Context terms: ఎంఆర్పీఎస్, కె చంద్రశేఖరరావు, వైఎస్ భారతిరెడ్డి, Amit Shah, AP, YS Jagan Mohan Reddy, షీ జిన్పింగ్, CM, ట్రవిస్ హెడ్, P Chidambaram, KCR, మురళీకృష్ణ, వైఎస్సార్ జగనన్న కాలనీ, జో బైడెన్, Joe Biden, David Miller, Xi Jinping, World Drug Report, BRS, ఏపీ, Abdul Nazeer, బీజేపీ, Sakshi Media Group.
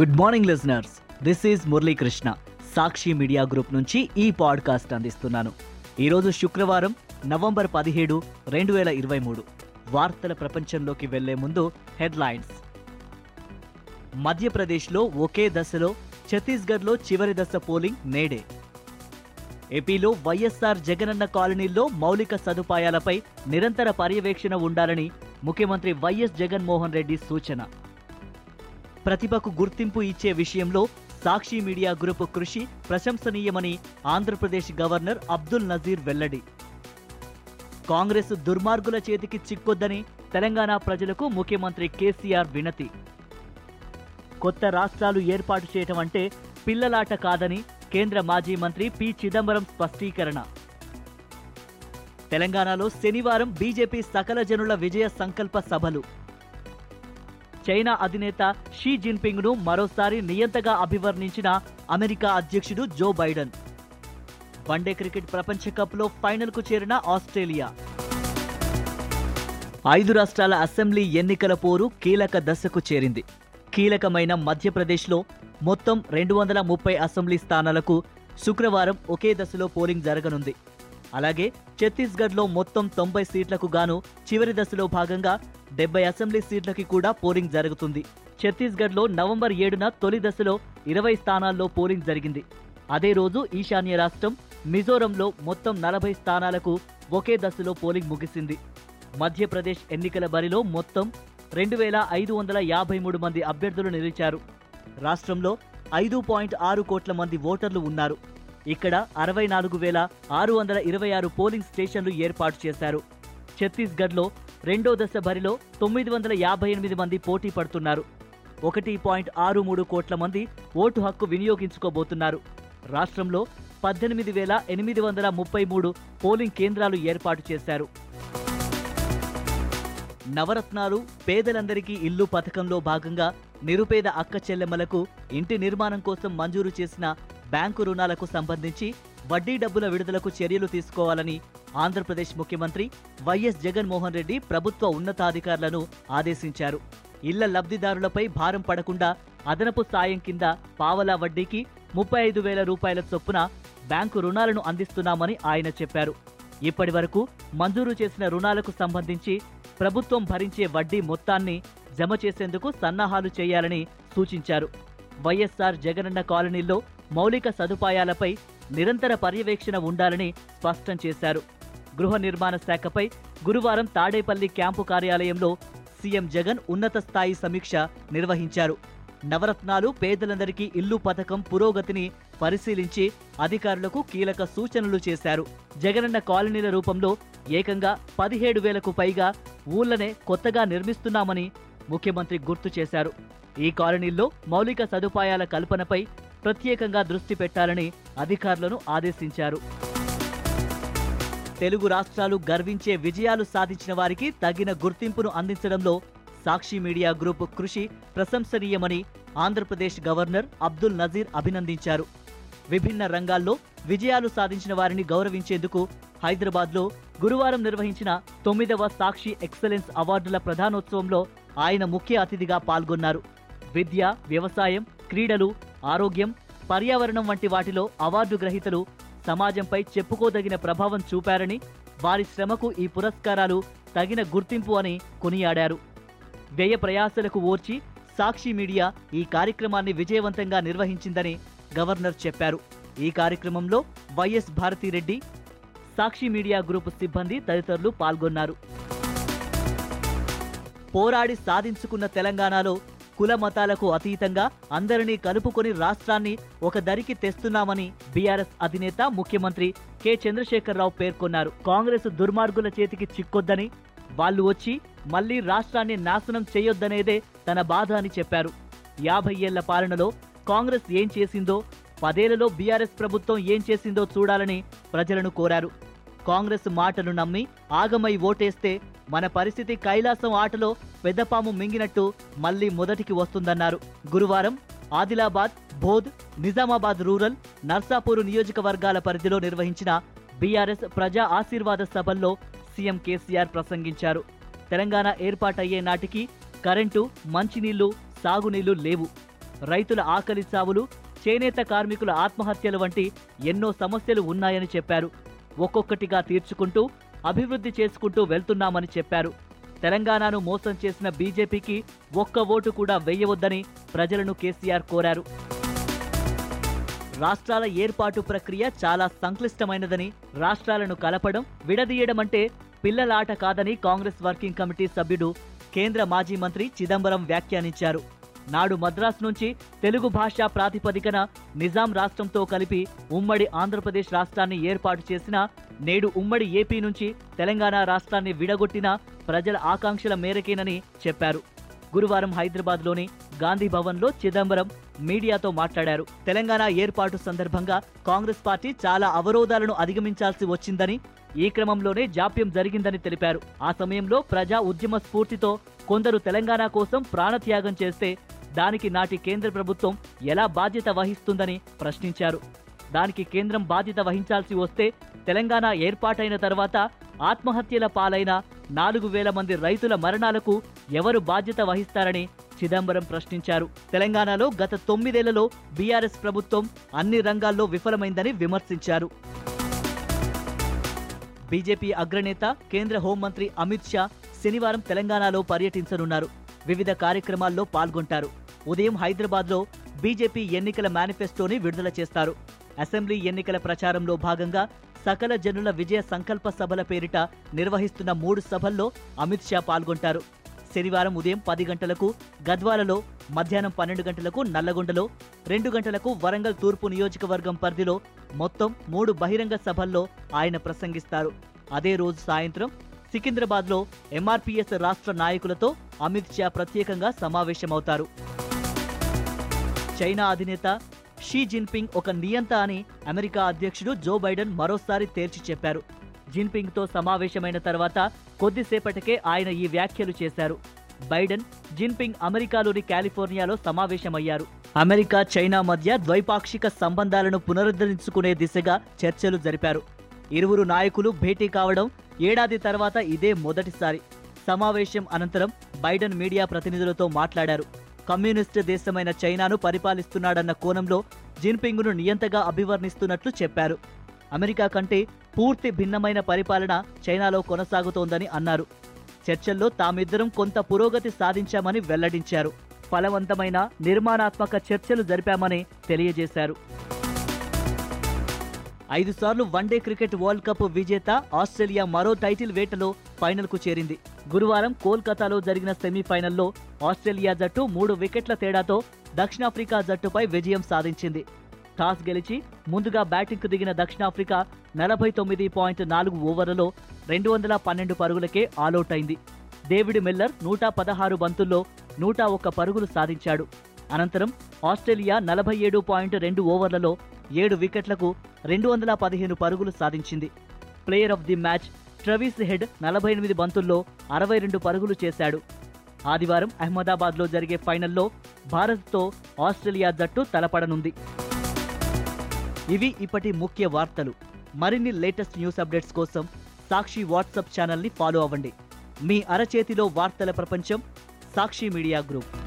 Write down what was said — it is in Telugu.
Good morning listeners, this is మురళీకృష్ణ. Sakshi media group నుంచి ఈ పాడ్కాస్ట్ అందిస్తున్నాను. ఈరోజు శుక్రవారం నవంబర్ 17, 2023. వార్తల ప్రపంచంలోకి వెళ్లే ముందు హెడ్లైన్స్. మధ్యప్రదేశ్లో ఒకే దశలో, ఛత్తీస్గఢ్లో చివరి దశ పోలింగ్ నేడే. ఏపీలో వైఎస్సార్ జగనన్న కాలనీల్లో మౌలిక సదుపాయాలపై నిరంతర పర్యవేక్షణ ఉండాలని ముఖ్యమంత్రి వైఎస్ జగన్మోహన్ రెడ్డి సూచన. ప్రతిభకు గుర్తింపు ఇచ్చే విషయంలో సాక్షి మీడియా గ్రూప్ కృషి ప్రశంసనీయమని ఆంధ్రప్రదేశ్ గవర్నర్ అబ్దుల్ నజీర్ వెల్లడి. కాంగ్రెస్ దుర్మార్గుల చేతికి చిక్కొద్దని తెలంగాణ ప్రజలకు ముఖ్యమంత్రి కేసీఆర్ వినతి. కొత్త రాష్ట్రాలు ఏర్పాటు చేయటం అంటే పిల్లలాట కాదని కేంద్ర మాజీ మంత్రి పి చిదంబరం స్పష్టీకరణ. తెలంగాణలో శనివారం బీజేపీ సకల జనుల విజయ సంకల్ప సభలు. చైనా అధినేత షీ జిన్పింగ్ ను మరోసారి నియంతగా అభివర్ణించిన అమెరికా అధ్యక్షుడు జో బైడెన్. వన్డే క్రికెట్ ప్రపంచ కప్లో ఫైనల్కు చేరిన ఆస్ట్రేలియా. 5 రాష్ట్రాల అసెంబ్లీ ఎన్నికల పోరు కీలక దశకు చేరింది. కీలకమైన మధ్యప్రదేశ్లో మొత్తం 230 అసెంబ్లీ స్థానాలకు శుక్రవారం ఒకే దశలో పోలింగ్ జరగనుంది. అలాగే ఛత్తీస్గఢ్లో మొత్తం 90 సీట్లకు గాను చివరి దశలో భాగంగా 70 అసెంబ్లీ సీట్లకి కూడా పోలింగ్ జరుగుతుంది. ఛత్తీస్గఢ్లో నవంబర్ 7న తొలి దశలో 20 స్థానాల్లో పోలింగ్ జరిగింది. అదే రోజు ఈశాన్య రాష్ట్రం మిజోరంలో మొత్తం 40 స్థానాలకు ఒకే దశలో పోలింగ్ ముగిసింది. మధ్యప్రదేశ్ ఎన్నికల బరిలో మొత్తం 2553 మంది అభ్యర్థులు నిలిచారు. రాష్ట్రంలో 5.6 కోట్ల మంది ఓటర్లు ఉన్నారు. ఇక్కడ 64,626 పోలింగ్ స్టేషన్లు ఏర్పాటు చేశారు. ఛత్తీస్గఢ్లో రెండో దశ బరిలో 958 మంది పోటీ పడుతున్నారు. 1.63 కోట్ల మంది ఓటు హక్కు వినియోగించుకోబోతున్నారు. రాష్ట్రంలో 18,833 పోలింగ్ కేంద్రాలు ఏర్పాటు చేశారు. నవరత్నాలు పేదలందరికీ ఇల్లు పథకంలో భాగంగా నిరుపేద అక్క చెల్లెమ్మలకు ఇంటి నిర్మాణం కోసం మంజూరు చేసిన బ్యాంకు రుణాలకు సంబంధించి వడ్డీ డబ్బుల విడుదలకు చర్యలు తీసుకోవాలని ఆంధ్రప్రదేశ్ ముఖ్యమంత్రి వైఎస్ జగన్మోహన్ రెడ్డి ప్రభుత్వ ఉన్నతాధికారులను ఆదేశించారు. ఇళ్ల లబ్ధిదారులపై భారం పడకుండా అదనపు సాయం కింద పావలా వడ్డీకి 35,000 రూపాయల చొప్పున బ్యాంకు రుణాలను అందిస్తున్నామని ఆయన చెప్పారు. ఇప్పటి వరకు మంజూరు చేసిన రుణాలకు సంబంధించి ప్రభుత్వం భరించే వడ్డీ మొత్తాన్ని జమ చేసేందుకు సన్నాహాలు చేయాలని సూచించారు. వైఎస్సార్ జగనన్న కాలనీల్లో మౌలిక సదుపాయాలపై నిరంతర పర్యవేక్షణ ఉండాలని స్పష్టం చేశారు. గృహ నిర్మాణ శాఖపై గురువారం తాడేపల్లి క్యాంపు కార్యాలయంలో సీఎం జగన్ ఉన్నత స్థాయి సమీక్ష నిర్వహించారు. నవరత్నాలు పేదలందరికీ ఇల్లు పథకం పురోగతిని పరిశీలించి అధికారులకు కీలక సూచనలు చేశారు. జగనన్న కాలనీల రూపంలో ఏకంగా 17,000కు పైగా ఊళ్ళనే కొత్తగా నిర్మిస్తున్నామని ముఖ్యమంత్రి గుర్తు చేశారు. ఈ కాలనీల్లో మౌలిక సదుపాయాల కల్పనపై ప్రత్యేకంగా దృష్టి పెట్టాలని అధికారులను ఆదేశించారు. తెలుగు రాష్ట్రాలు గర్వించే విజయాలు సాధించిన వారికి తగిన గుర్తింపును అందించడంలో సాక్షి మీడియా గ్రూప్ కృషి ప్రశంసనీయమని ఆంధ్రప్రదేశ్ గవర్నర్ అబ్దుల్ నజీర్ అభినందించారు. విభిన్న రంగాల్లో విజయాలు సాధించిన వారిని గౌరవించేందుకు హైదరాబాద్లో గురువారం నిర్వహించిన 9వ సాక్షి ఎక్సలెన్స్ అవార్డుల ప్రధానోత్సవంలో ఆయన ముఖ్య అతిథిగా పాల్గొన్నారు. విద్య, వ్యవసాయం, క్రీడలు, ఆరోగ్యం, పర్యావరణం వంటి వాటిలో అవార్డు గ్రహీతలు సమాజంపై చెప్పుకోదగిన ప్రభావం చూపారని, వారి శ్రమకు ఈ పురస్కారాలు తగిన గుర్తింపు అని కొనియాడారు. వ్యయ ప్రయాసలకు ఓర్చి సాక్షి మీడియా ఈ కార్యక్రమాన్ని విజయవంతంగా నిర్వహించిందని గవర్నర్ చెప్పారు. ఈ కార్యక్రమంలో వైఎస్ భారతిరెడ్డి, Sakshi media group సిబ్బంది తదితరులు పాల్గొన్నారు. పోరాడి సాధించుకున్న తెలంగాణలో కుల మతాలకు అతీతంగా అందరినీ కలుపుకొని రాష్ట్రాన్ని ఒక దరికి తెస్తున్నామని బీఆర్ఎస్ అధినేత ముఖ్యమంత్రి కె చంద్రశేఖరరావు పేర్కొన్నారు. కాంగ్రెస్ దుర్మార్గుల చేతికి చిక్కొద్దని, వాళ్ళు వచ్చి మళ్లీ రాష్ట్రాన్ని నాశనం చేయొద్దనేదే తన బాధ అని చెప్పారు. 50 ఏళ్ల పాలనలో కాంగ్రెస్ ఏం చేసిందో, 10 ఏళ్లలో బీఆర్ఎస్ ప్రభుత్వం ఏం చేసిందో చూడాలని ప్రజలను కోరారు. కాంగ్రెస్ మాటను నమ్మి ఆగమై ఓటేస్తే మన పరిస్థితి కైలాసం ఆటలో పెద్దపాము మింగినట్టు మళ్లీ మొదటికి వస్తుందన్నారు. గురువారం ఆదిలాబాద్, బోధ్, నిజామాబాద్ రూరల్, నర్సాపూర్ నియోజకవర్గాల పరిధిలో నిర్వహించిన బీఆర్ఎస్ ప్రజా ఆశీర్వాద సభల్లో సీఎం కేసీఆర్ ప్రసంగించారు. తెలంగాణ ఏర్పాటయ్యే నాటికి కరెంటు, మంచినీళ్లు, సాగునీళ్లు లేవు. రైతుల ఆకలి సావులు, చేనేత కార్మికుల ఆత్మహత్యలు వంటి ఎన్నో సమస్యలు ఉన్నాయని చెప్పారు. ఒక్కొక్కటిగా తీర్చుకుంటూ అభివృద్ధి చేసుకుంటూ వెళ్తున్నామని చెప్పారు. తెలంగాణను మోసం చేసిన బీజేపీకి ఒక్క ఓటు కూడా వేయవద్దని ప్రజలను కేసీఆర్ కోరారు. రాష్ట్రాల ఏర్పాటు ప్రక్రియ చాలా సంక్లిష్టమైనదని, రాష్ట్రాలను కలపడం విడదీయడం అంటే పిల్లలాట కాదని కాంగ్రెస్ వర్కింగ్ కమిటీ సభ్యుడు కేంద్ర మాజీ మంత్రి చిదంబరం వ్యాఖ్యానించారు. నాడు మద్రాసు నుంచి తెలుగు భాషా ప్రాతిపదికన నిజాం రాష్ట్రంతో కలిపి ఉమ్మడి ఆంధ్రప్రదేశ్ రాష్ట్రాన్ని ఏర్పాటు చేసినా, నేడు ఉమ్మడి ఏపీ నుంచి తెలంగాణ రాష్ట్రాన్ని విడగొట్టినా ప్రజల ఆకాంక్షల మేరకేనని చెప్పారు. గురువారం హైదరాబాద్లోని గాంధీ భవన్లో చిదంబరం మీడియాతో మాట్లాడారు. తెలంగాణ ఏర్పాటు సందర్భంగా కాంగ్రెస్ పార్టీ చాలా అవరోధాలను అధిగమించాల్సి వచ్చిందని, ఈ క్రమంలోనే జాప్యం జరిగిందని తెలిపారు. ఆ సమయంలో ప్రజా ఉద్యమ స్ఫూర్తితో కొందరు తెలంగాణ కోసం ప్రాణత్యాగం చేస్తే దానికి నాటి కేంద్ర ప్రభుత్వం ఎలా బాధ్యత వహిస్తుందని ప్రశ్నించారు. దానికి కేంద్రం బాధ్యత వహించాల్సి వస్తే తెలంగాణ ఏర్పాటైన తర్వాత ఆత్మహత్యల పాలైన 4,000 మంది రైతుల మరణాలకు ఎవరు బాధ్యత వహిస్తారని చిదంబరం ప్రశ్నించారు. తెలంగాణలో గత 9 ఏళ్లలో బీఆర్ఎస్ ప్రభుత్వం అన్ని రంగాల్లో విఫలమైందని విమర్శించారు. బీజేపీ అగ్రనేత కేంద్ర హోంమంత్రి అమిత్ షా శనివారం తెలంగాణలో పర్యటించనున్నారు. వివిధ కార్యక్రమాల్లో పాల్గొంటారు. ఉదయం హైదరాబాద్లో బీజేపీ ఎన్నికల మేనిఫెస్టోని విడుదల చేస్తారు. అసెంబ్లీ ఎన్నికల ప్రచారంలో భాగంగా సకల జనుల విజయ సంకల్ప సభల పేరిట నిర్వహిస్తున్న 3 సభల్లో అమిత్ షా పాల్గొంటారు. శనివారం ఉదయం 10 గంటలకు గద్వాలలో, మధ్యాహ్నం 12 గంటలకు నల్లగొండలో, 2 గంటలకు వరంగల్ తూర్పు నియోజకవర్గం పరిధిలో మొత్తం 3 బహిరంగ సభల్లో ఆయన ప్రసంగిస్తారు. అదే రోజు సాయంత్రం సికింద్రాబాద్లో ఎంఆర్పీఎస్ రాష్ట్ర నాయకులతో అమిత్ షా ప్రత్యేకంగా సమావేశమవుతారు. చైనా అధినేత షీ జిన్పింగ్ ఒక నియంత అని అమెరికా అధ్యక్షుడు జో బైడెన్ మరోసారి తేల్చి చెప్పారు. జిన్పింగ్తో సమావేశమైన తర్వాత కొద్దిసేపటికే ఆయన ఈ వ్యాఖ్యలు చేశారు. బైడెన్, జిన్పింగ్ అమెరికాలోని కాలిఫోర్నియాలో సమావేశమయ్యారు. అమెరికా, చైనా మధ్య ద్వైపాక్షిక సంబంధాలను పునరుద్ధరించుకునే దిశగా చర్చలు జరిపారు. ఇరువురు నాయకులు భేటీ కావడం ఏడాది తర్వాత ఇదే మొదటిసారి. సమావేశం అనంతరం బైడెన్ మీడియా ప్రతినిధులతో మాట్లాడారు. కమ్యూనిస్టు దేశమైన చైనాను పరిపాలిస్తున్నాడన్న కోణంలో జిన్పింగ్ను నియంతగా అభివర్ణిస్తున్నట్లు చెప్పారు. అమెరికా కంటే పూర్తి భిన్నమైన పరిపాలన చైనాలో కొనసాగుతోందని అన్నారు. చర్చల్లో తామిద్దరం కొంత పురోగతి సాధించామని వెల్లడించారు. ఫలవంతమైన నిర్మాణాత్మక చర్చలు జరిపామని తెలియజేశారు. 5 సార్లు వన్డే క్రికెట్ వరల్డ్ కప్ విజేత ఆస్ట్రేలియా మరో టైటిల్ వేటలో ఫైనల్కు చేరింది. గురువారం కోల్కతాలో జరిగిన సెమీఫైనల్లో ఆస్ట్రేలియా జట్టు 3 వికెట్ల తేడాతో దక్షిణాఫ్రికా జట్టుపై విజయం సాధించింది. టాస్ గెలిచి ముందుగా బ్యాటింగ్కు దిగిన దక్షిణాఫ్రికా 49.4 ఓవర్లలో 212 పరుగులకే ఆలౌట్ అయింది. డేవిడ్ మిల్లర్ 116 బంతుల్లో 101 పరుగులు సాధించాడు. అనంతరం ఆస్ట్రేలియా 47.2 ఓవర్లలో 7 వికెట్లకు 215 పరుగులు సాధించింది. Player of the match ట్రవిస్ హెడ్ 48 బంతుల్లో 62 పరుగులు చేశాడు. ఆదివారం అహ్మదాబాద్లో జరిగే ఫైనల్లో భారత్తో ఆస్ట్రేలియా జట్టు తలపడనుంది. ఇవి ఇప్పటి ముఖ్య వార్తలు. మరిన్ని లేటెస్ట్ న్యూస్ అప్డేట్స్ కోసం సాక్షి వాట్సాప్ ఛానల్ని ఫాలో అవ్వండి. మీ అరచేతిలో వార్తల ప్రపంచం, సాక్షి మీడియా గ్రూప్.